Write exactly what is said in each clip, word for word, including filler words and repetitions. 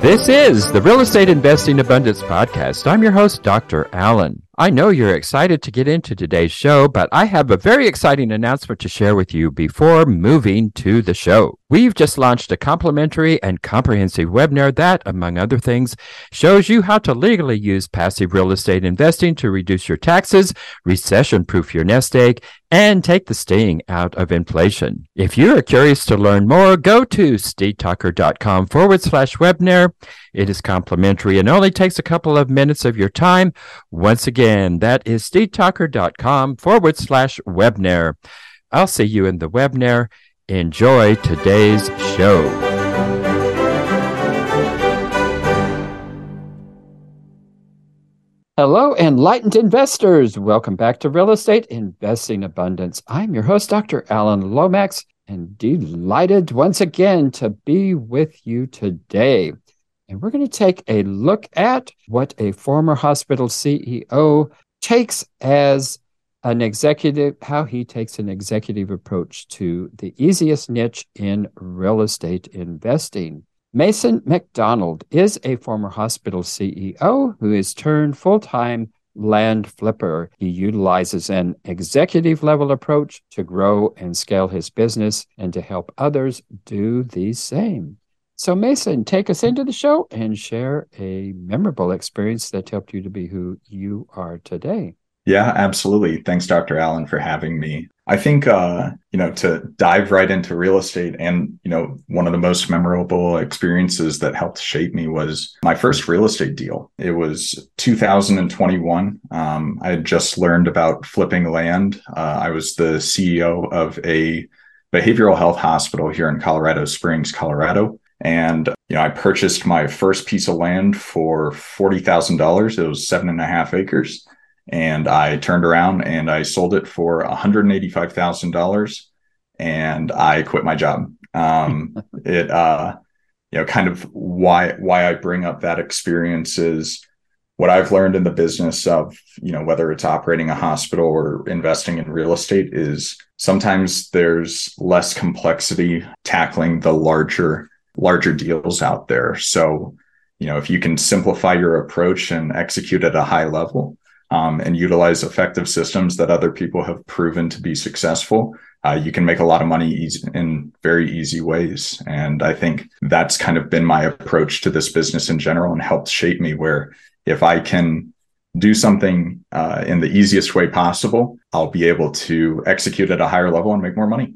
This is the Real Estate Investing Abundance Podcast. I'm your host, Doctor Alan. I know you're excited to get into today's show, but I have a very exciting announcement to share with you before moving to the show. We've just launched a complimentary and comprehensive webinar that, among other things, shows you how to legally use passive real estate investing to reduce your taxes, recession-proof your nest egg, and take the sting out of inflation. If you are curious to learn more, go to steed talker dot com forward slash webinar. It is complimentary and only takes a couple of minutes of your time. Once again, that is steed talker dot com forward slash webinar. I'll see you in the webinar. Enjoy today's show. Hello, enlightened investors. Welcome back to Real Estate Investing Abundance. I'm your host, Doctor Alan Lomax, and delighted once again to be with you today. And we're going to take a look at what a former hospital C E O takes as an executive, how he takes an executive approach to the easiest niche in real estate investing. Mason McDonald is a former hospital C E O who has turned full-time land flipper. He utilizes an executive-level approach to grow and scale his business and to help others do the same. So Mason, take us into the show and share a memorable experience that helped you to be who you are today. Yeah, absolutely. Thanks, Doctor Allen, for having me. I think, uh, you know, to dive right into real estate and, you know, one of the most memorable experiences that helped shape me was my first real estate deal. It was two thousand twenty-one. Um, I had just learned about flipping land. Uh, I was the C E O of a behavioral health hospital here in Colorado Springs, Colorado. And, you know, I purchased my first piece of land for forty thousand dollars. It was seven and a half acres. And I turned around and I sold it for one hundred eighty-five thousand dollars. And I quit my job. Um, it, uh, you know, kind of why, why I bring up that experience is what I've learned in the business of, you know, whether it's operating a hospital or investing in real estate is sometimes there's less complexity tackling the larger larger deals out there. So, you know, if you can simplify your approach and execute at a high level um, and utilize effective systems that other people have proven to be successful, uh, you can make a lot of money easy, in very easy ways. And I think that's kind of been my approach to this business in general and helped shape me where if I can do something uh, in the easiest way possible, I'll be able to execute at a higher level and make more money.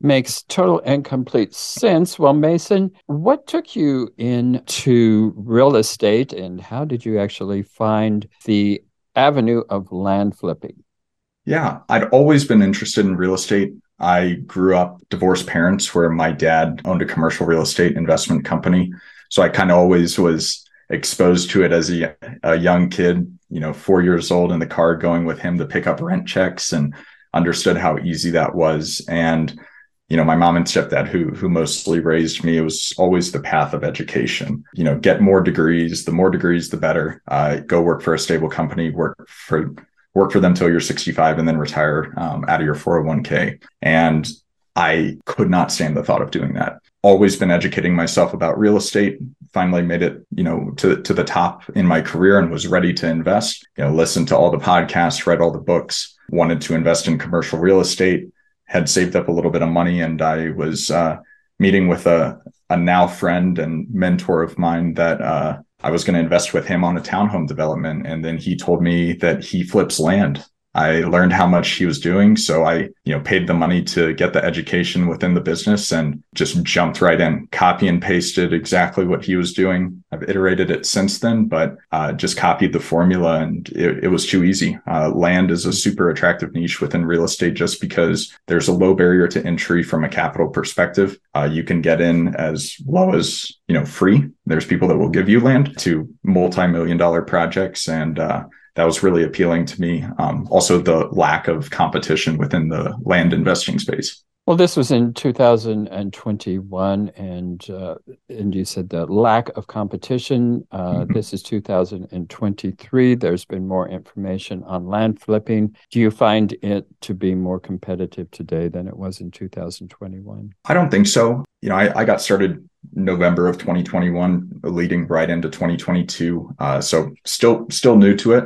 Makes total and complete sense. Well, Mason, what took you into real estate and how did you actually find the avenue of land flipping? Yeah, I'd always been interested in real estate. I grew up divorced parents where my dad owned a commercial real estate investment company. So I kind of always was exposed to it as a, a young kid, you know, four years old in the car going with him to pick up rent checks and understood how easy that was. And you know, my mom and stepdad, who who mostly raised me, it was always the path of education. You know, get more degrees. The more degrees, the better. Uh, go work for a stable company. Work for work for them till you're sixty-five, and then retire um, out of your four oh one k. And I could not stand the thought of doing that. Always been educating myself about real estate. Finally made it, you know, to to the top in my career and was ready to invest. You know, listened to all the podcasts, read all the books. Wanted to invest in commercial real estate. Had saved up a little bit of money, and I was uh, meeting with a, a now friend and mentor of mine that uh, I was going to invest with him on a townhome development. And then he told me that he flips land. I learned how much he was doing. So I, you know, paid the money to get the education within the business and just jumped right in, copy and pasted exactly what he was doing. I've iterated it since then, but uh, just copied the formula and it, it was too easy. Uh, land is a super attractive niche within real estate just because there's a low barrier to entry from a capital perspective. Uh, you can get in as low as, you know, free. There's people that will give you land to multi-million dollar projects and, uh, that was really appealing to me. Um, also, the lack of competition within the land investing space. Well, this was in two thousand twenty-one, and uh, and you said the lack of competition. Uh, mm-hmm. This is two thousand twenty-three. There's been more information on land flipping. Do you find it to be more competitive today than it was in two thousand twenty-one? I don't think so. You know, I, I got started November of twenty twenty-one, leading right into twenty twenty-two. Uh, so still still new to it.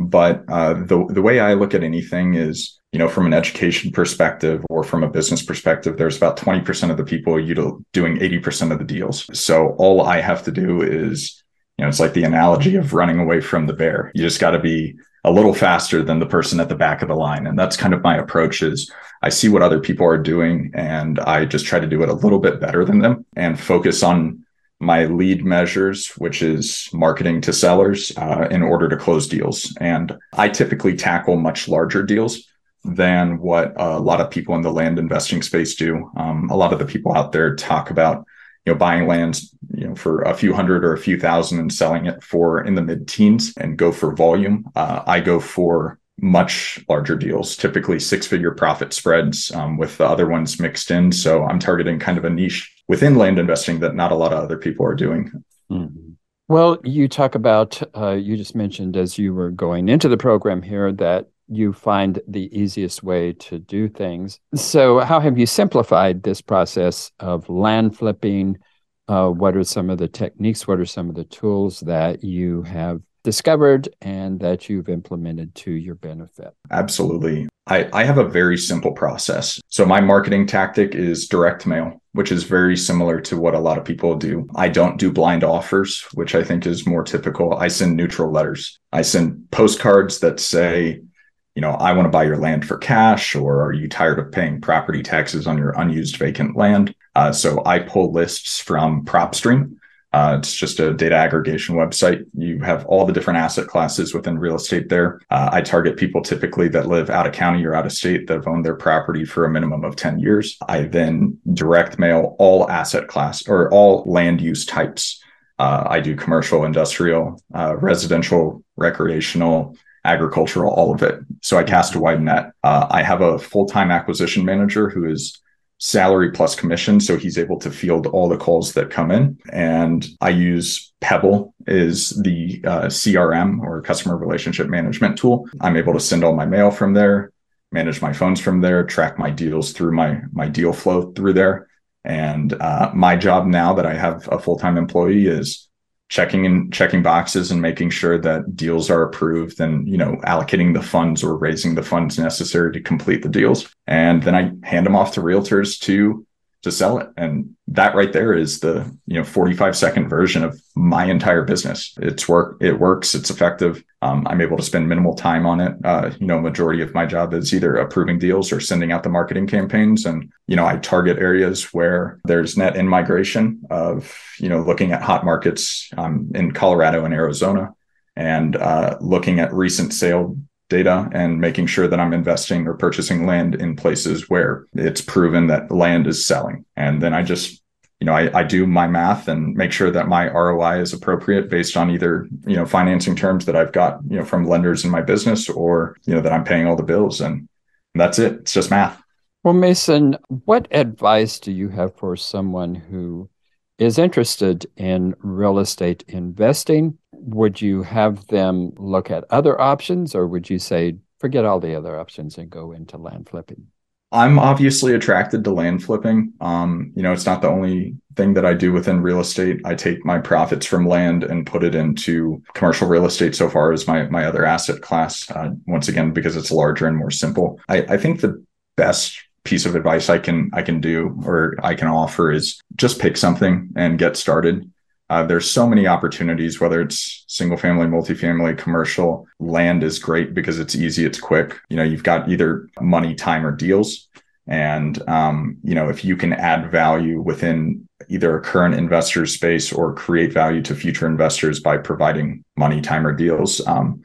But uh, the the way I look at anything is, you know, from an education perspective or from a business perspective, there's about twenty percent of the people util- doing eighty percent of the deals. So all I have to do is, you know, it's like the analogy of running away from the bear. You just got to be a little faster than the person at the back of the line. And that's kind of my approach is I see what other people are doing and I just try to do it a little bit better than them and focus on my lead measures, which is marketing to sellers uh, in order to close deals. And I typically tackle much larger deals than what a lot of people in the land investing space do. Um, a lot of the people out there talk about, you know, buying land, you know, for a few hundred or a few thousand and selling it for in the mid-teens and go for volume. Uh, I go for much larger deals, typically six-figure profit spreads um, with the other ones mixed in. So I'm targeting kind of a niche within land investing that not a lot of other people are doing. Mm-hmm. Well, you talk about, uh, you just mentioned as you were going into the program here that you find the easiest way to do things. So how have you simplified this process of land flipping? Uh, what are some of the techniques? What are some of the tools that you have discovered and that you've implemented to your benefit? Absolutely. I, I have a very simple process. So my marketing tactic is direct mail, which is very similar to what a lot of people do. I don't do blind offers, which I think is more typical. I send neutral letters. I send postcards that say, you know, I want to buy your land for cash, or are you tired of paying property taxes on your unused vacant land? Uh, so I pull lists from PropStream. Uh, it's just a data aggregation website. You have all the different asset classes within real estate there. Uh, I target people typically that live out of county or out of state that have owned their property for a minimum of ten years. I then direct mail all asset class or all land use types. Uh, I do commercial, industrial, uh, residential, recreational, agricultural, all of it. So I cast a wide net. Uh, I have a full-time acquisition manager who is salary plus commission. So he's able to field all the calls that come in. And I use Pebble is the uh, C R M or customer relationship management tool. I'm able to send all my mail from there, manage my phones from there, track my deals through my, my deal flow through there. And uh, my job now that I have a full-time employee is checking and checking boxes and making sure that deals are approved and, you know, allocating the funds or raising the funds necessary to complete the deals. And then I hand them off to realtors to, to sell it. And that right there is the, you know, forty-five second version of my entire business. It's work. It works. It's effective. Um, I'm able to spend minimal time on it. Uh, you know, majority of my job is either approving deals or sending out the marketing campaigns. And, you know, I target areas where there's net in-migration of, you know, looking at hot markets um, in Colorado and Arizona and uh, looking at recent sale data and making sure that I'm investing or purchasing land in places where it's proven that land is selling. And then I just, you know, I, I do my math and make sure that my R O I is appropriate based on either, you know, financing terms that I've got, you know, from lenders in my business or, you know, that I'm paying all the bills. And that's it. It's just math. Well, Mason, what advice do you have for someone who is interested in real estate investing? Would you have them look at other options, or would you say, forget all the other options and go into land flipping? I'm obviously attracted to land flipping. Um, you know, it's not the only thing that I do within real estate. I take my profits from land and put it into commercial real estate so far as my, my other asset class, uh, once again, because it's larger and more simple. I, I think the best piece of advice I can I can do or I can offer is just pick something and get started. Uh, there's so many opportunities, whether it's single family, multifamily, commercial. Land is great because it's easy, it's quick. You know, you've got either money, time, or deals. And, um, you know, if you can add value within either a current investor space or create value to future investors by providing money, time, or deals, um,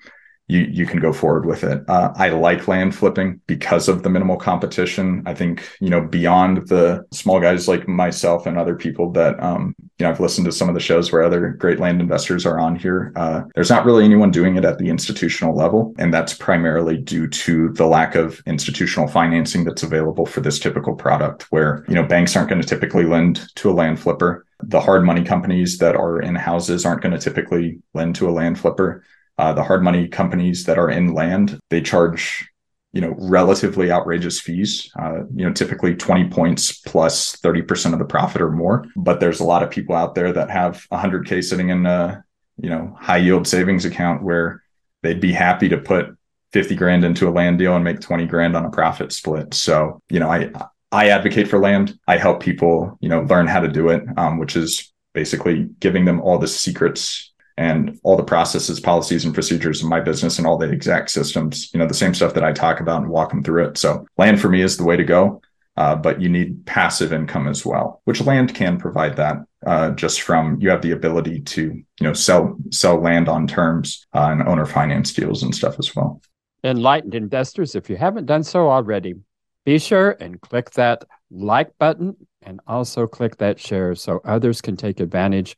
you you can go forward with it. Uh, I like land flipping because of the minimal competition. I think, you know, beyond the small guys like myself and other people that, um, you know, I've listened to some of the shows where other great land investors are on here. Uh, there's not really anyone doing it at the institutional level. And that's primarily due to the lack of institutional financing that's available for this typical product where, you know, banks aren't going to typically lend to a land flipper. The hard money companies that are in houses aren't going to typically lend to a land flipper. Uh, the hard money companies that are in land, they charge, you know, relatively outrageous fees, uh, you know, typically twenty points plus thirty percent of the profit or more. But there's a lot of people out there that have one hundred K sitting in a, you know, high yield savings account where they'd be happy to put fifty grand into a land deal and make twenty grand on a profit split. So, you know, I, I advocate for land. I help people, you know, learn how to do it, um, which is basically giving them all the secrets and all the processes, policies, and procedures in my business and all the exact systems, you know, the same stuff that I talk about and walk them through it. So land for me is the way to go, uh, but you need passive income as well, which land can provide that uh, just from, you have the ability to, you know, sell sell land on terms uh, and owner finance deals and stuff as well. Enlightened investors, if you haven't done so already, be sure and click that like button and also click that share so others can take advantage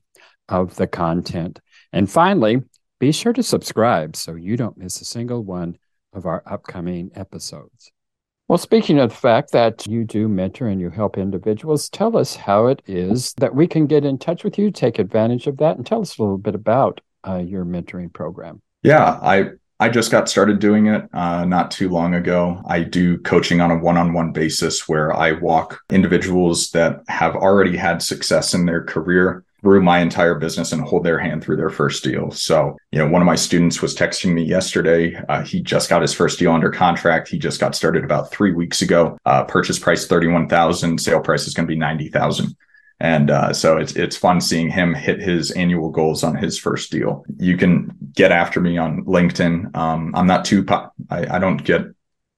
of the content. And finally, be sure to subscribe so you don't miss a single one of our upcoming episodes. Well, speaking of the fact that you do mentor and you help individuals, tell us how it is that we can get in touch with you, take advantage of that, and tell us a little bit about uh, your mentoring program. Yeah, I I just got started doing it uh, not too long ago. I do coaching on a one-on-one basis where I walk individuals that have already had success in their career through my entire business and hold their hand through their first deal. So, you know, one of my students was texting me yesterday. Uh, he just got his first deal under contract. He just got started about three weeks ago. Uh, purchase price thirty-one thousand dollars. Sale price is going to be ninety thousand dollars. And uh, so it's it's fun seeing him hit his annual goals on his first deal. You can get after me on LinkedIn. Um, I'm not too, po- I, I don't get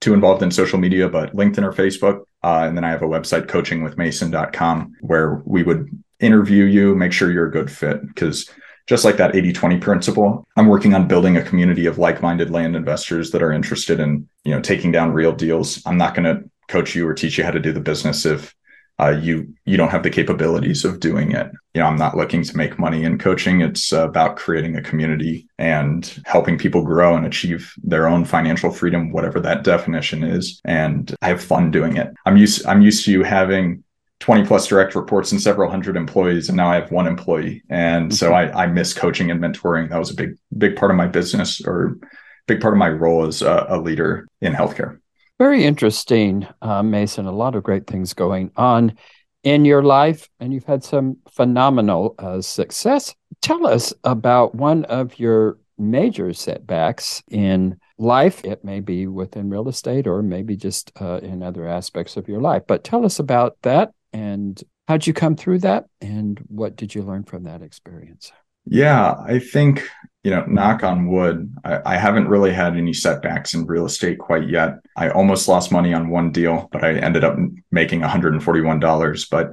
too involved in social media, but LinkedIn or Facebook. Uh, and then I have a website, coaching with mason dot com, where we would interview you, make sure you're a good fit. Because just like that eighty twenty principle, I'm working on building a community of like-minded land investors that are interested in, you know, taking down real deals. I'm not going to coach you or teach you how to do the business if uh, you you don't have the capabilities of doing it. You know, I'm not looking to make money in coaching. It's about creating a community and helping people grow and achieve their own financial freedom, whatever that definition is. And I have fun doing it. I'm used I'm used to having twenty plus direct reports and several hundred employees. And now I have one employee. And so I, I miss coaching and mentoring. That was a big, big part of my business or big part of my role as a, a leader in healthcare. Very interesting, uh, Mason. A lot of great things going on in your life, and you've had some phenomenal uh, success. Tell us about one of your major setbacks in life. It may be within real estate or maybe just uh, in other aspects of your life. But tell us about that. And how'd you come through that? And what did you learn from that experience? Yeah, I think, you know, knock on wood, I, I haven't really had any setbacks in real estate quite yet. I almost lost money on one deal, but I ended up making one hundred forty-one dollars. But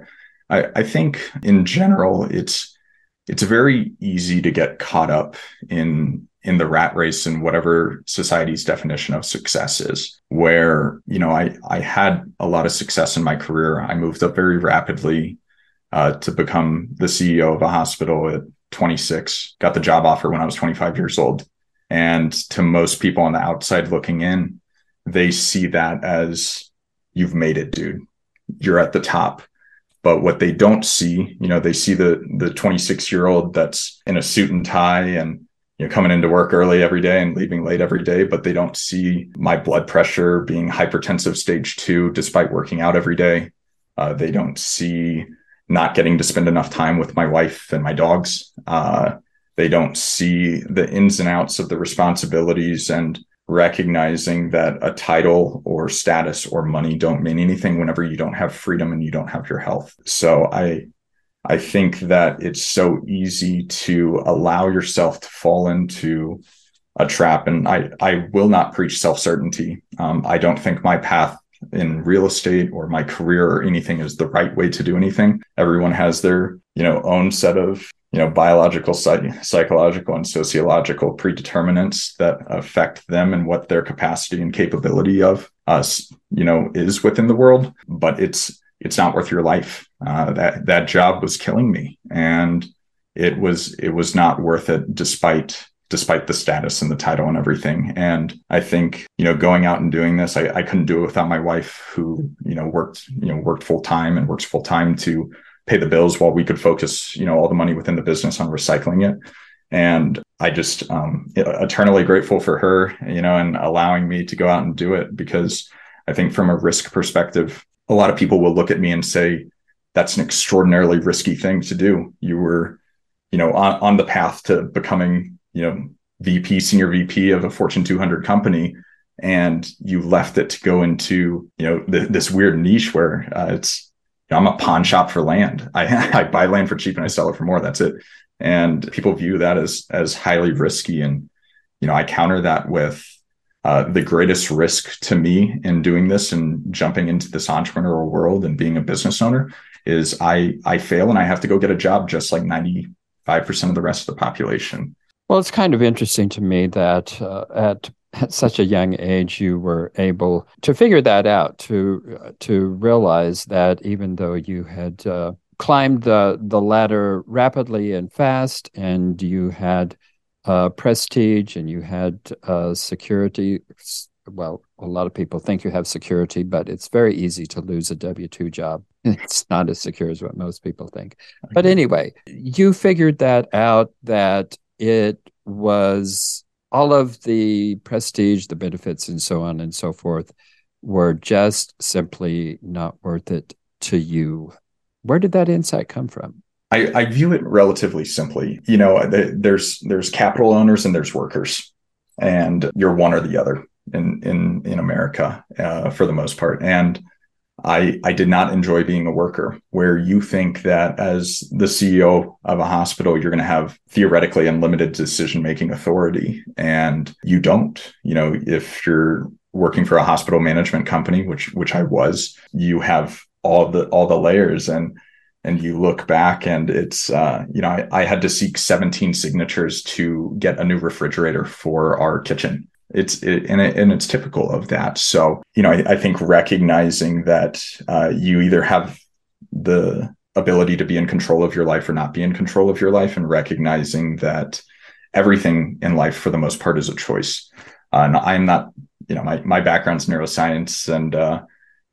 I, I think in general, it's it's very easy to get caught up in in the rat race and whatever society's definition of success is, where, you know, I, I had a lot of success in my career. I moved up very rapidly uh, to become the C E O of a hospital at twenty-six, got the job offer when I was twenty-five years old. And to most people on the outside looking in, they see that as you've made it, dude, you're at the top. But what they don't see, you know, they see the the twenty-six year old that's in a suit and tie and, you know, coming into work early every day and leaving late every day, but they don't see my blood pressure being hypertensive stage two, despite working out every day. Uh, they don't see not getting to spend enough time with my wife and my dogs. Uh, they don't see the ins and outs of the responsibilities and recognizing that a title or status or money don't mean anything whenever you don't have freedom and you don't have your health. So I I think that it's so easy to allow yourself to fall into a trap. And I, I will not preach self-certainty. Um, I don't think my path in real estate or my career or anything is the right way to do anything. Everyone has their, you know, own set of, you know, biological, psych- psychological, and sociological predeterminants that affect them and what their capacity and capability of us, you know, is within the world. But it's, it's not worth your life. uh, that that job was killing me, and it was it was not worth it, despite despite the status and the title and everything. And I think, you know, going out and doing this, I, I couldn't do it without my wife, who, you know, worked, you know, worked full time and works full time to pay the bills while we could focus, you know, all the money within the business on recycling it. And I just um, eternally grateful for her, you know, and allowing me to go out and do it, because I think from a risk perspective, a lot of people will look at me and say, that's an extraordinarily risky thing to do. You were, you know, on, on the path to becoming, you know, V P, senior V P of a Fortune two hundred company, and you left it to go into, you know, th- this weird niche where uh, it's, you know, I'm a pawn shop for land. I, I buy land for cheap and I sell it for more. That's it. And people view that as, as highly risky. And, you know, I counter that with uh, the greatest risk to me in doing this and jumping into this entrepreneurial world and being a business owner is I, I fail and I have to go get a job just like ninety-five percent of the rest of the population. Well, it's kind of interesting to me that uh, at, at such a young age, you were able to figure that out, to uh, to realize that even though you had uh, climbed the, the ladder rapidly and fast, and you had uh, prestige and you had uh, security. Well, a lot of people think you have security, but it's very easy to lose a W two job. It's not as secure as what most people think. Okay. But anyway, you figured that out, that it was all of the prestige, the benefits, and so on and so forth were just simply not worth it to you. Where did that insight come from? I, I view it relatively simply. You know, there's there's capital owners and there's workers, and you're one or the other in in in America uh, for the most part. And I I did not enjoy being a worker, where you think that as the C E O of a hospital, you're going to have theoretically unlimited decision-making authority, and you don't. You know, if you're working for a hospital management company, which which I was, you have all the all the layers, and and you look back, and it's uh, you know, I, I had to seek seventeen signatures to get a new refrigerator for our kitchen. It's it, and, it, and it's typical of that. So, you know, I, I think recognizing that uh, you either have the ability to be in control of your life or not be in control of your life, and recognizing that everything in life, for the most part, is a choice. Uh, and I'm not, you know, my, my background's neuroscience, and, uh,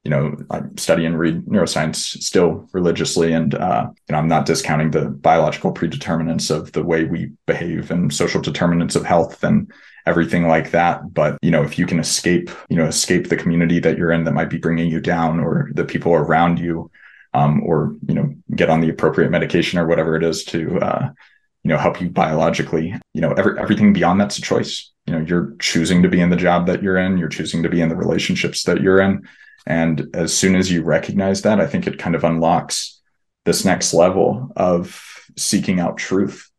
you know, I study and read neuroscience still religiously. And, uh, you know, I'm not discounting the biological predeterminants of the way we behave and social determinants of health and everything like that. But, you know, if you can escape, you know, escape the community that you're in that might be bringing you down, or the people around you, um, or, you know, get on the appropriate medication or whatever it is to, uh, you know, help you biologically, you know, every, everything beyond that's a choice. You know, you're choosing to be in the job that you're in, you're choosing to be in the relationships that you're in. And as soon as you recognize that, I think it kind of unlocks this next level of seeking out truth.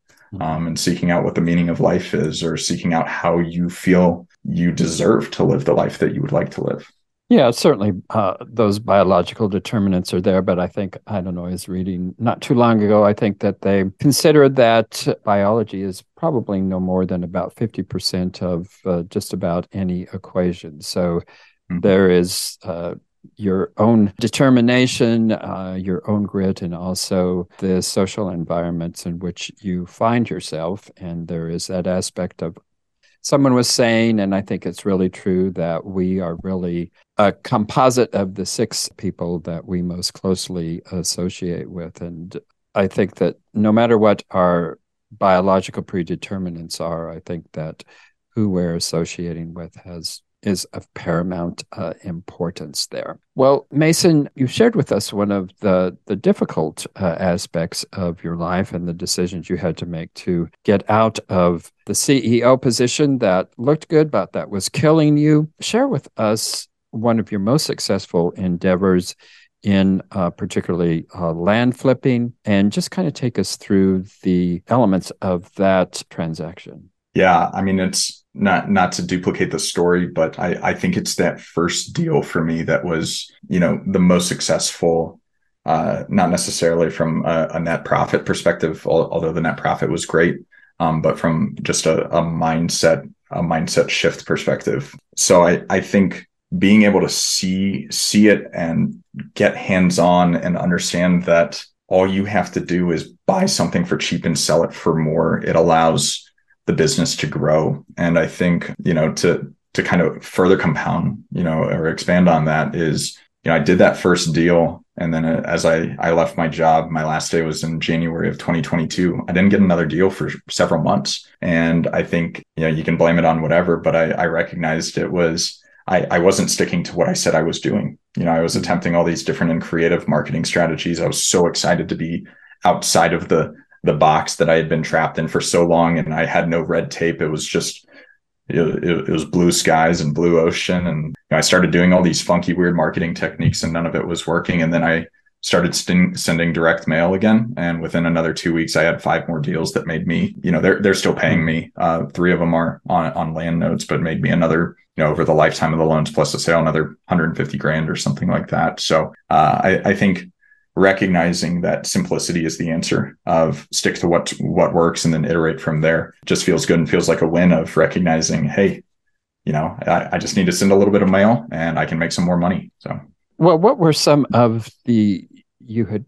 Um, and seeking out what the meaning of life is, or seeking out how you feel you deserve to live the life that you would like to live. Yeah, certainly uh, those biological determinants are there, but I think, I don't know, I was reading not too long ago, I think that they consider that biology is probably no more than about fifty percent of uh, just about any equation. So mm-hmm. there is uh, your own determination, uh, your own grit, and also the social environments in which you find yourself. And there is that aspect of, someone was saying, and I think it's really true, that we are really a composite of the six people that we most closely associate with. And I think that no matter what our biological predeterminants are, I think that who we're associating with has is of paramount uh, importance there. Well, Mason, you shared with us one of the, the difficult uh, aspects of your life and the decisions you had to make to get out of the C E O position that looked good, but that was killing you. Share with us one of your most successful endeavors in uh, particularly uh, land flipping, and just kind of take us through the elements of that transaction. Yeah, I mean, it's Not not to duplicate the story, but I, I think it's that first deal for me that was, you know, the most successful, uh, not necessarily from a, a net profit perspective, although the net profit was great, um, but from just a, a mindset, a mindset shift perspective. So I, I think being able to see see it and get hands-on and understand that all you have to do is buy something for cheap and sell it for more, it allows the business to grow. And I think, you know, to to kind of further compound, you know, or expand on that is, you know, I did that first deal. And then as I, I left my job, my last day was in January of twenty twenty-two. I didn't get another deal for several months. And I think, you know, you can blame it on whatever, but I, I recognized it was, I, I wasn't sticking to what I said I was doing. You know, I was attempting all these different and creative marketing strategies. I was so excited to be outside of the, the box that I had been trapped in for so long. And I had no red tape. It was just, It, it was blue skies and blue ocean. And you know, I started doing all these funky, weird marketing techniques and none of it was working. And then I started st- sending direct mail again. And within another two weeks, I had five more deals that made me, you know, they're, they're still paying me. Uh, three of them are on, on land notes, but made me another, you know, over the lifetime of the loans, plus the sale, another one hundred fifty grand or something like that. So uh, I, I think recognizing that simplicity is the answer of stick to what what works and then iterate from there just feels good and feels like a win of recognizing, hey, you know, I, I just need to send a little bit of mail and I can make some more money. So, well, what were some of the, you had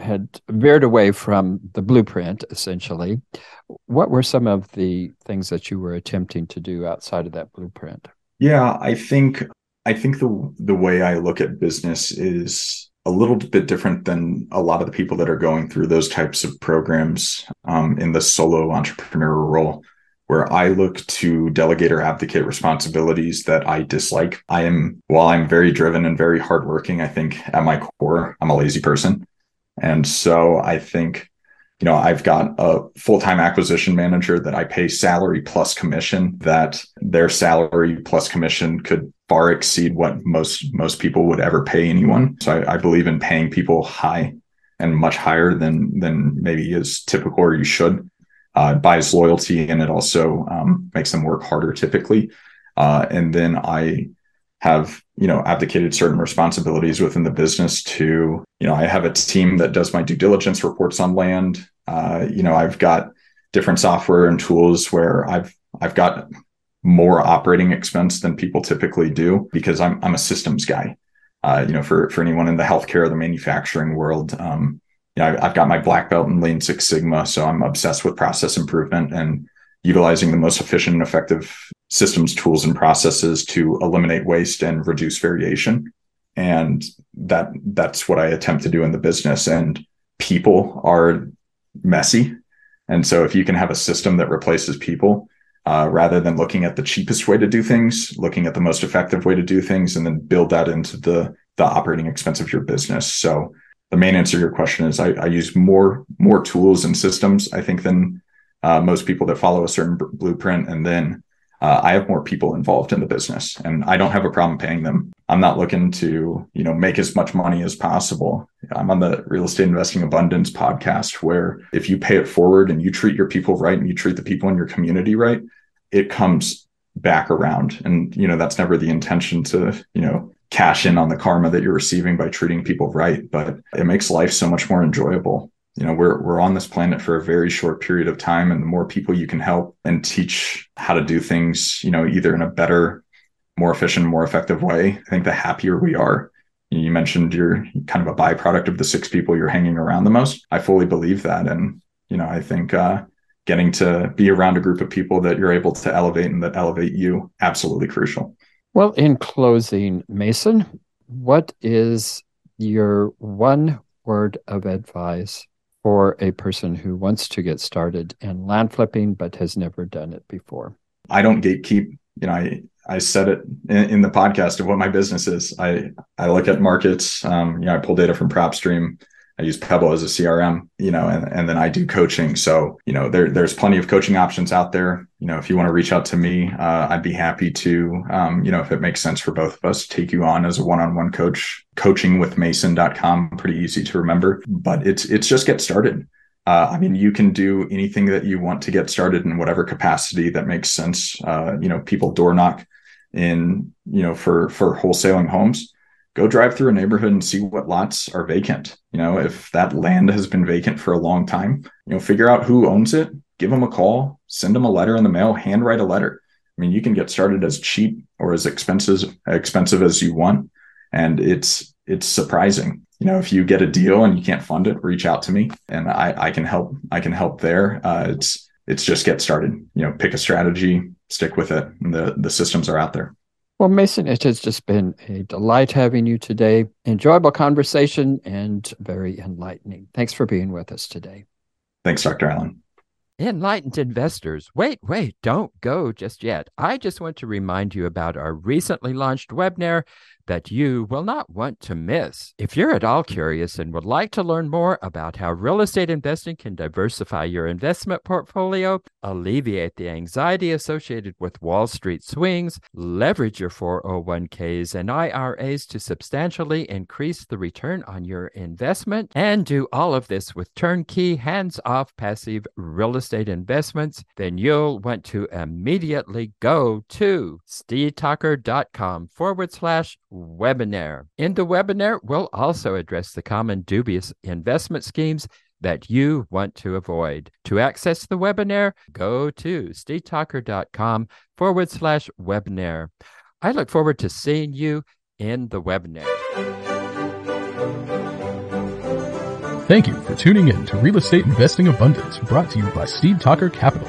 had veered away from the blueprint, essentially. What were some of the things that you were attempting to do outside of that blueprint? Yeah, I think, I think the the way I look at business is a little bit different than a lot of the people that are going through those types of programs um, in the solo entrepreneurial role, where I look to delegate or abdicate responsibilities that I dislike. I am, while I'm very driven and very hardworking, I think at my core, I'm a lazy person. And so I think, you know, I've got a full-time acquisition manager that I pay salary plus commission, that their salary plus commission could far exceed what most most people would ever pay anyone. So I, I believe in paying people high and much higher than than maybe is typical or you should. Uh, it buys loyalty and it also um, makes them work harder typically. Uh, and then I have, you know, abdicated certain responsibilities within the business to, you know, I have a team that does my due diligence reports on land. Uh, you know, I've got different software and tools where I've I've got more operating expense than people typically do because I'm I'm a systems guy. Uh, you know, for, for anyone in the healthcare or the manufacturing world, um, you know, I've, I've got my black belt in Lean Six Sigma, so I'm obsessed with process improvement and utilizing the most efficient and effective systems, tools, and processes to eliminate waste and reduce variation. And that that's what I attempt to do in the business. And people are messy, and so if you can have a system that replaces people, Uh, rather than looking at the cheapest way to do things, looking at the most effective way to do things, and then build that into the the operating expense of your business. So the main answer to your question is I, I use more more tools and systems, I think, than uh, most people that follow a certain b- blueprint. And then uh, I have more people involved in the business, and I don't have a problem paying them. I'm not looking to, you know, make as much money as possible. I'm on the Real Estate Investing Abundance podcast, where if you pay it forward and you treat your people right and you treat the people in your community right, it comes back around. And, you know, that's never the intention to, you know, cash in on the karma that you're receiving by treating people right, but it makes life so much more enjoyable. You know, we're we're on this planet for a very short period of time, and the more people you can help and teach how to do things, you know, either in a better, more efficient, more effective way, I think the happier we are. You mentioned you're kind of a byproduct of the six people you're hanging around the most. I fully believe that. And, you know, I think uh, getting to be around a group of people that you're able to elevate and that elevate you, absolutely crucial. Well, in closing, Mason, what is your one word of advice for a person who wants to get started in land flipping but has never done it before? I don't gatekeep. You know, I I said it in, in the podcast of what my business is. I, I look at markets. Um, you know, I pull data from PropStream. I use Pebble as a C R M, you know, and, and then I do coaching. So, you know, there, there's plenty of coaching options out there. You know, if you want to reach out to me, uh, I'd be happy to, um, you know, if it makes sense for both of us, take you on as a one-on-one coach. coaching with mason dot com, pretty easy to remember, but it's, it's just get started. Uh, I mean, you can do anything that you want to get started in whatever capacity that makes sense. Uh, you know, people door knock in, you know, for, for wholesaling homes. Go drive through a neighborhood and see what lots are vacant. You know, if that land has been vacant for a long time, you know, figure out who owns it, give them a call, send them a letter in the mail, handwrite a letter. I mean, you can get started as cheap or as expensive expensive as you want. And it's it's surprising. You know, if you get a deal and you can't fund it, reach out to me and I, I can help. I can help there. Uh, it's it's just get started. You know, pick a strategy, stick with it. And the, the systems are out there. Well, Mason, it has just been a delight having you today. Enjoyable conversation and very enlightening. Thanks for being with us today. Thanks, Doctor Allen. Enlightened investors, wait, wait, don't go just yet. I just want to remind you about our recently launched webinar that you will not want to miss. If you're at all curious and would like to learn more about how real estate investing can diversify your investment portfolio, alleviate the anxiety associated with Wall Street swings, leverage your four oh one k's and I R A's to substantially increase the return on your investment, and do all of this with turnkey, hands-off, passive real estate estate investments, then you'll want to immediately go to steedtalker.com forward slash webinar. In the webinar, we'll also address the common dubious investment schemes that you want to avoid. To access the webinar, go to steedtalker.com forward slash webinar. I look forward to seeing you in the webinar. Thank you for tuning in to Real Estate Investing Abundance, brought to you by Steed Talker Capital,